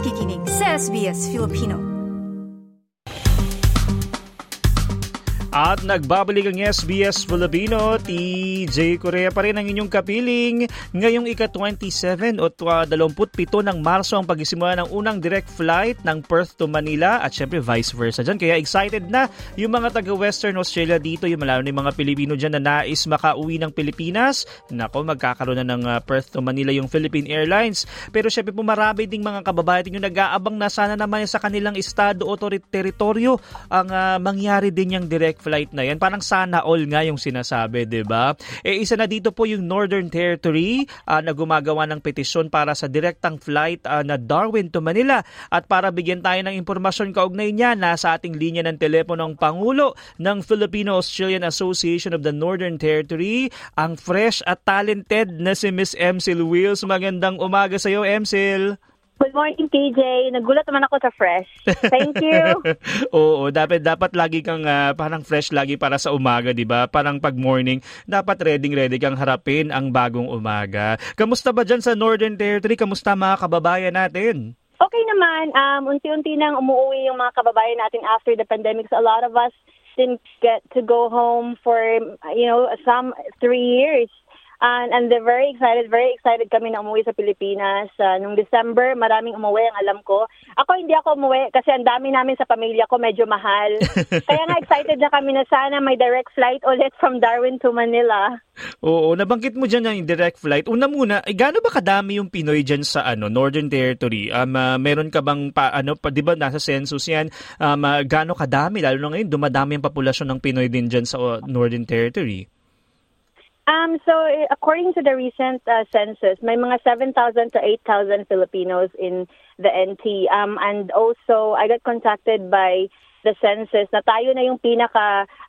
nakikinig sa SBS Filipino. At nagbabalik ang SBS Filipino, TJ Korea pa rin ang inyong kapiling. Ngayong ika-27 o 27 ng Marso ang pagsisimula ng unang direct flight ng Perth to Manila at syempre vice versa dyan. Kaya excited na yung mga taga-Western Australia dito, yung malalo ng mga Pilipino dyan na nais makauwi ng Pilipinas. Nako, magkakaroon na ng Perth to Manila yung Philippine Airlines. Pero syempre po marami ding mga kababayan yung nag-aabang na sana naman sa kanilang estado o teritoryo ang mangyari din yung direct flight na yan. Parang sana all nga yung sinasabi, diba? E isa na dito po yung Northern Territory na gumagawa ng petisyon para sa direktang flight na Darwin to Manila. At para bigyan tayo ng impormasyon kaugnay niya, nasa ating linya ng telepono ng Pangulo ng Filipino Australian Association of the Northern Territory, ang fresh at talented na si Miss Emsil Wills. Magandang umaga sa'yo, Emsil. Good morning, TJ. Nagulat naman ako sa fresh. Thank you. Oo, dapat lagi kang parang fresh lagi para sa umaga, di ba? Parang pag morning, dapat ready kang harapin ang bagong umaga. Kamusta ba dyan sa Northern Territory? Kamusta mga kababayan natin? Okay naman. Unti-unti nang umuwi yung mga kababayan natin after the pandemic. So a lot of us didn't get to go home for, some 3 years. And they're very excited kami na umuwi sa Pilipinas. Nung December, maraming umuwi ang alam ko. Ako hindi ako umuwi kasi ang dami namin sa pamilya ko, medyo mahal. Kaya nga excited na kami na sana may direct flight ulit from Darwin to Manila. Oo, nabanggit mo dyan yung direct flight. Una muna, gaano ba kadami yung Pinoy dyan sa Northern Territory? Meron ka bang, di ba nasa census yan, gaano kadami? Lalo na ngayon, dumadami ang populasyon ng Pinoy din dyan sa Northern Territory. So, according to the recent census, may mga 7,000 to 8,000 Filipinos in the NT. And also, I got contacted by the census na tayo na yung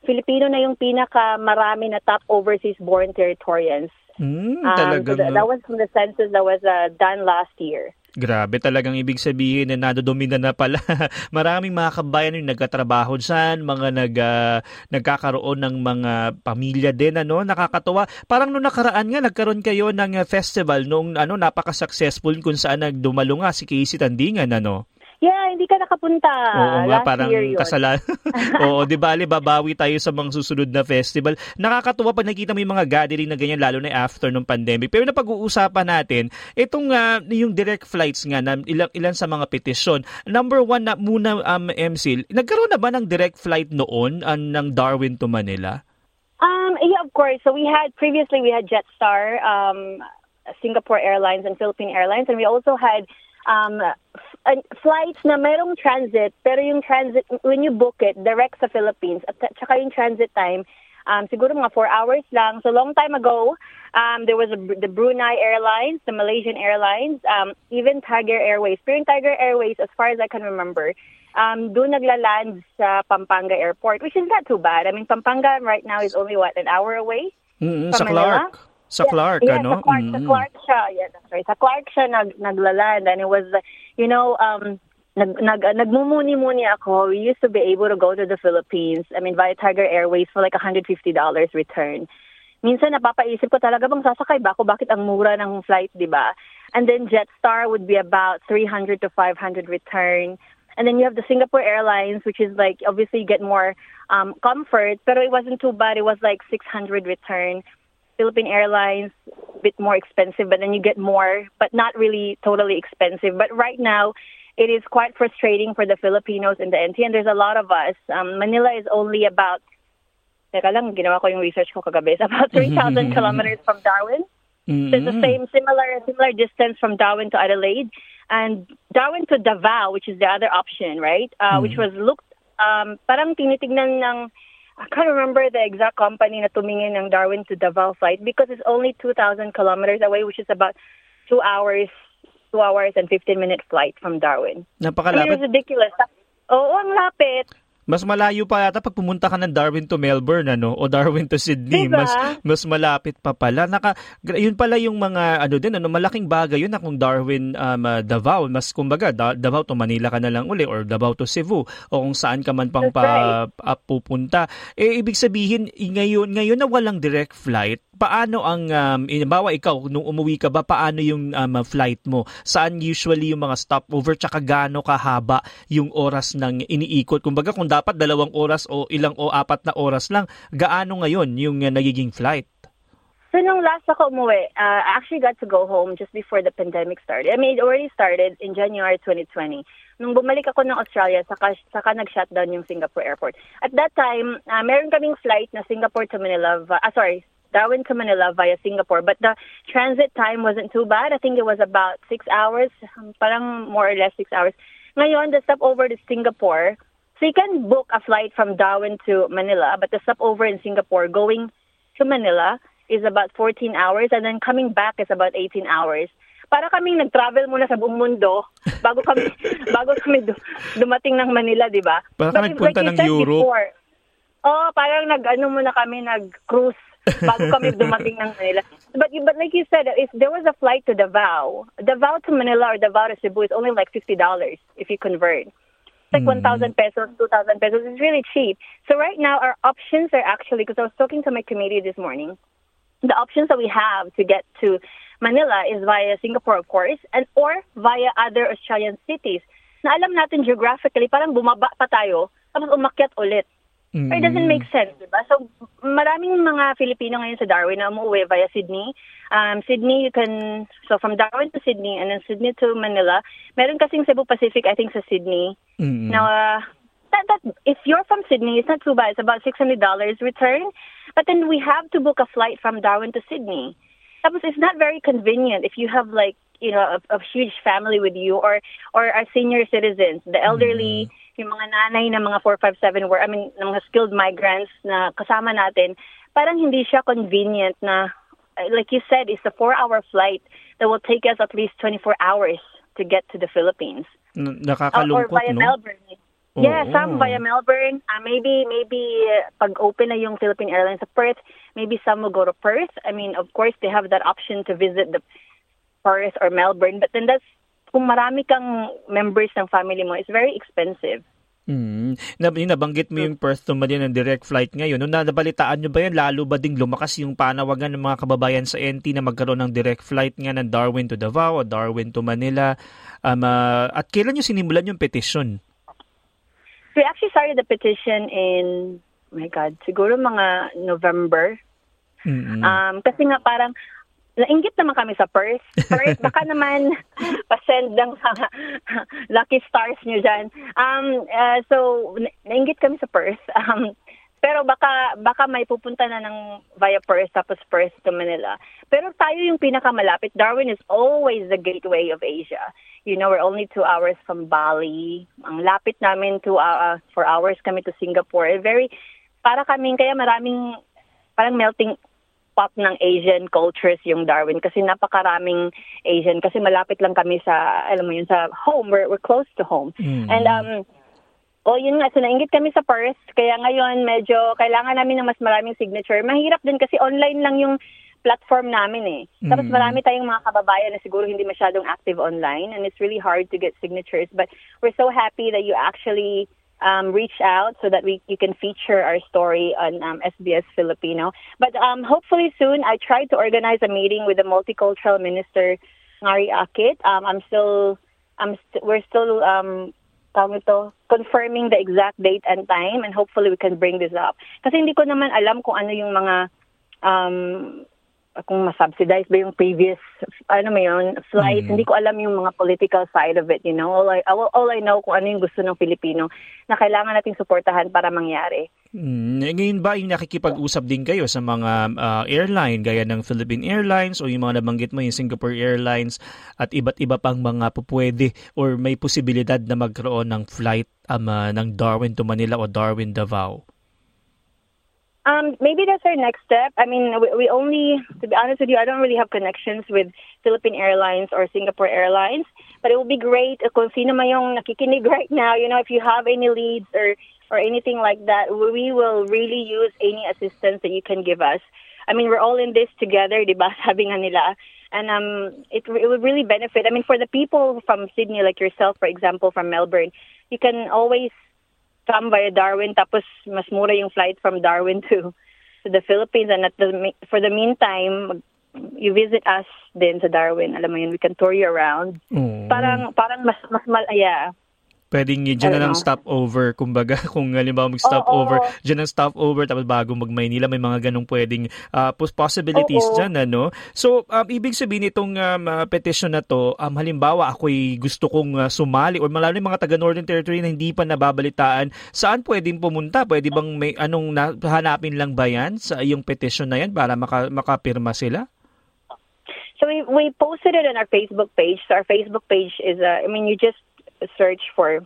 Filipino na yung pinakamarami na top overseas-born Territorians. Talaga, so that was from the census that was done last year. Grabe, talagang ibig sabihin na nadodomina na pala. Maraming mga kabayan yung nagkatrabaho dyan, mga nagkakaroon ng mga pamilya din, nakakatawa. Parang noong nakaraan nga, nagkaroon kayo ng festival noong napaka-successful kung saan nagdumalo nga si Casey Tandingan, Yeah, hindi ka nakapunta. Oo nga, parang kasalanan. Oo, di ba, babawi tayo sa mga susunod na festival. Nakakatuwa pag nakita mo yung mga gathering na ganyan, lalo na after ng pandemic. Pero napag-uusapan natin, itong yung direct flights nga, ilan sa mga petisyon. Number one na muna, Emsil, nagkaroon na ba ng direct flight noon ng Darwin to Manila? Yeah, of course. So we had Jetstar, Singapore Airlines and Philippine Airlines, and we also had flights na mayroong transit, pero yung transit, when you book it, direct sa Philippines, at saka yung transit time, siguro mga 4 hours lang. So long time ago, there was the Brunei Airlines, the Malaysian Airlines, even Tiger Airways. Pero yung Tiger Airways, as far as I can remember, doon naglaland sa Pampanga Airport, which is not too bad. I mean, Pampanga right now is only, an hour away from Manila? Sa Clark siya. Yeah, that's right. Sa Clark siya naglaland, and it was, nagmumuni-muni ako. We used to be able to go to the Philippines, via Tiger Airways for like $150 return. Minsan napapaisip ko talaga bang sasakay ba ako? Bakit ang mura ng flight, di ba? And then Jetstar would be about $300 to $500 return. And then you have the Singapore Airlines, which is like, obviously you get more comfort, pero it wasn't too bad. It was like $600 return. Philippine Airlines, a bit more expensive, but then you get more, but not really totally expensive. But right now, it is quite frustrating for the Filipinos in the NT, and there's a lot of us. Manila is only about, ginawa ko yung research ko kagabi, about 3,000 kilometers from Darwin. Mm-hmm. There's the same similar distance from Darwin to Adelaide, and Darwin to Davao, which is the other option, right? Which was looked, parang tinitignan ng, I can't remember the exact company na tumingin ng Darwin to Davao flight because it's only 2,000 kilometers away, which is about 2 hours and 15-minute flight from Darwin. Napakalapit. It was ridiculous. Oo, ang lapit. Mas malayo pa yata pag pumunta ka ng Darwin to Melbourne o Darwin to Sydney, diba? Mas malapit pa pala. Yun pala yung mga malaking bagay yun na kung Darwin Davao, mas kumbaga Davao to Manila ka na lang uli or Davao to Cebu o kung saan ka man pang pupunta. Ibig sabihin ngayon na walang direct flight, paano ang, bawa ikaw, nung umuwi ka ba, paano yung flight mo? Saan usually yung mga stopover, tsaka gaano kahaba yung oras ng iniikot? Kumbaga, kung dapat 2 oras o ilang o 4 na oras lang, gaano ngayon yung nagiging flight? So, nung last ako umuwi, I actually got to go home just before the pandemic started. I mean, it already started in January 2020. Nung bumalik ako ng Australia, saka nag-shutdown yung Singapore airport. At that time, meron kaming flight na Singapore to Manila, Darwin to Manila via Singapore. But the transit time wasn't too bad. I think it was about 6 hours, parang more or less 6 hours. Ngayon, the stopover to Singapore. So, you can book a flight from Darwin to Manila, but the stopover in Singapore going to Manila is about 14 hours and then coming back is about 18 hours. Para kaming nag-travel muna sa buong mundo bago kami dumating ng Manila, 'di ba? Para nagpunta ng Europe. Oh, parang nag-cruise bago kami dumating ng Manila. But like you said, if there was a flight to Davao to Manila or Davao to Cebu is only like $50 if you convert. It's like 1,000 pesos, 2,000 pesos. It's really cheap. So right now our options are actually, because I was talking to my committee this morning, the options that we have to get to Manila is via Singapore, of course, and or via other Australian cities. Na alam natin geographically, parang bumaba pa tayo, tapos umakyat ulit. Mm. It doesn't make sense, diba? So, maraming mga Filipino ngayon sa Darwin na umuwi via Sydney. Sydney, you can, so from Darwin to Sydney, and then Sydney to Manila. Meron kasing Cebu Pacific, I think, sa Sydney. Mm. Now, that if you're from Sydney, it's not too bad. It's about $600 return. But then we have to book a flight from Darwin to Sydney. It's not very convenient if you have a huge family with you or are senior citizens, the elderly, yung mga nanay na mga 457 mga skilled migrants na kasama natin, parang hindi siya convenient na, like you said, it's a 4-hour flight that will take us at least 24 hours to get to the Philippines. Nakakalungkot, or via Melbourne. Yeah, some via Melbourne. Maybe pag-open na yung Philippine Airlines sa Perth, maybe some will go to Perth. I mean, of course, they have that option to visit the Perth or Melbourne. But then that's, kung marami kang members ng family mo, it's very expensive. Nabanggit mo yung Perth to Manila ng direct flight ngayon. Nung nabalitaan nyo ba yan, lalo ba ding lumakas yung panawagan ng mga kababayan sa NT na magkaroon ng direct flight nga ng Darwin to Davao o Darwin to Manila? At kailan nyo sinimulan yung petisyon? We actually started the petition in, siguro mga November. Kasi nga parang, nainggit naman kami sa Perth. Perth, baka naman pasend lang sa lucky stars nyo dyan. So, nainggit kami sa Perth. Pero baka may pupunta na ng via Perth, tapos Perth to Manila. Pero tayo yung pinakamalapit. Darwin is always the gateway of Asia. You know, we're only 2 hours from Bali. Ang lapit namin, 4 hours kami to Singapore. Kaya maraming, parang melting pot ng Asian cultures yung Darwin. Kasi napakaraming Asian. Kasi malapit lang kami sa, sa home. We're close to home. Mm-hmm. And, yun nga. So, nainggit kami sa Perth. Kaya ngayon, medyo, kailangan namin ng mas maraming signature. Mahirap din kasi online lang yung platform namin eh. Tapos marami tayong mga kababayan na siguro hindi masyadong active online and it's really hard to get signatures, but we're so happy that you actually reach out so that you can feature our story on SBS Filipino. But hopefully soon, I tried to organize a meeting with the Multicultural Minister, Nari Akit. We're still confirming the exact date and time, and hopefully we can bring this up. Kasi hindi ko naman alam kung ano yung mga kung masubsidize ba yung previous flight. Hindi ko alam yung mga political side of it, you know. All I know kung ano yung gusto ng Pilipino na kailangan nating suportahan para mangyari. Ngayon ba yung nakikipag-usap din kayo sa mga airline gaya ng Philippine Airlines o yung mga nabanggit mo yung Singapore Airlines at iba't iba pang mga pupwede or may posibilidad na magkaroon ng flight ng Darwin to Manila o Darwin Davao? Maybe that's our next step. I mean, we only, to be honest with you, I don't really have connections with Philippine Airlines or Singapore Airlines, but it would be great kung sino mayong nakikinig right now, you know, if you have any leads or anything like that, we will really use any assistance that you can give us. I mean, we're all in this together, diba? Sabi nga nila. And it would really benefit. I mean, for the people from Sydney, like yourself, for example, from Melbourne, you can always come via Darwin, tapos mas mura yung flight from Darwin to to the Philippines, and for the meantime, you visit us din sa Darwin. Alam mo yun, we can tour you around. Parang mas malaya. Pwedeng yun, dyan na lang stopover. Kumbaga, kung halimbawa mag-stopover, dyan ang stopover, tapos bago mag-Maynila, may mga ganong pwedeng possibilities dyan, ano? So, ibig sabihin itong petition na to, halimbawa, ako'y gusto kong sumali, or malalo yung mga taga-Northern Territory na hindi pa nababalitaan, saan pwedeng pumunta? Pwede bang may anong hanapin lang ba yan sa iyong petition na yan para makapirma sila? So, we posted it on our Facebook page. So, our Facebook page is, you just search for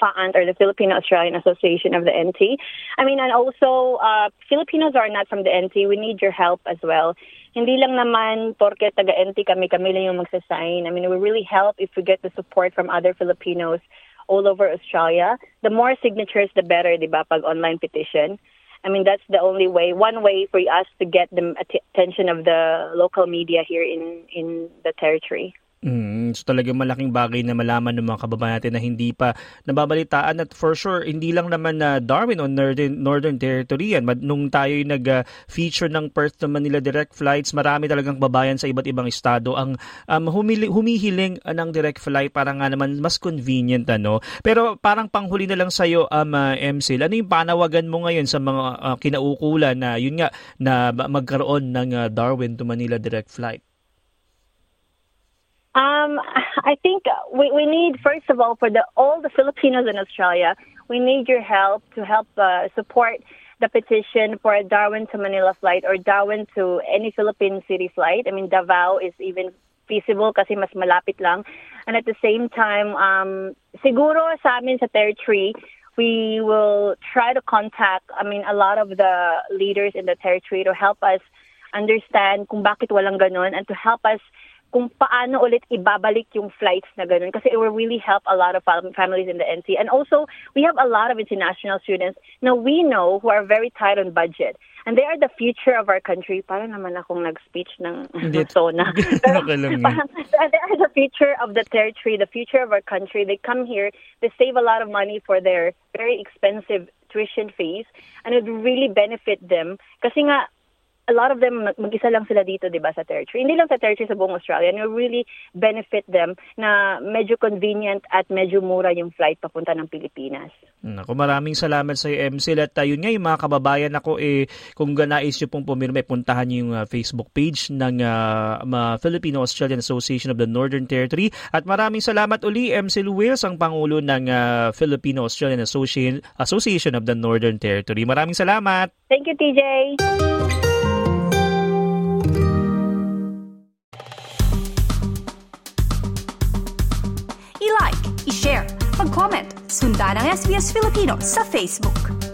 FAANT or the Filipino Australian Association of the NT. And also, Filipinos are not from the NT. We need your help as well. Hindi lang naman porque taga-NT kami lang yung magsasign. We really help if we get the support from other Filipinos all over Australia. The more signatures, the better, di ba, pag online petition. That's the only way, one way for us to get the attention of the local media here in the territory. So talagang malaking bagay na malaman ng mga kababayan natin na hindi pa nababalitaan, at for sure hindi lang naman na Darwin o Northern Territory yan. Nung tayo yung nag-feature ng Perth to Manila direct flights, marami talagang kababayan sa iba't ibang estado ang humihiling ng direct flight para nga naman mas convenient, ano. Pero parang panghuli na lang sa'yo, Emsil, ano yung panawagan mo ngayon sa mga kinaukulan na yun nga na magkaroon ng Darwin to Manila direct flight? I think we need, first of all, for all the Filipinos in Australia, we need your help to support the petition for a Darwin to Manila flight or Darwin to any Philippine city flight. Davao is even feasible kasi mas malapit lang. And at the same time, siguro sa amin sa territory, we will try to contact, a lot of the leaders in the territory to help us understand kung bakit walang ganun and to help us kung paano ulit ibabalik yung flights na ganun. Kasi it will really help a lot of families in the NT. And also, we have a lot of international students na we know who are very tight on budget. And they are the future of our country. Parang naman akong nag-speech ng Sona. They are the future of the territory, the future of our country. They come here, they save a lot of money for their very expensive tuition fees. And it would really benefit them. Kasi nga, a lot of them, mag-isa lang sila dito, di ba, sa territory. Hindi lang sa territory, sa buong Australia. And it really benefit them na medyo convenient at medyo mura yung flight papunta ng Pilipinas. Naku, maraming salamat sa iyo, Emsil. At yun nga, yung mga kababayan ako, kung nais nyo pong pumirma, puntahan nyo yung Facebook page ng Filipino-Australian Association of the Northern Territory. At maraming salamat uli, Emsil Wills, ang Pangulo ng Filipino-Australian Association of the Northern Territory. Maraming salamat! Thank you, TJ! I-like, i-share, mag-comment, sundan ang SBS Filipino sa Facebook.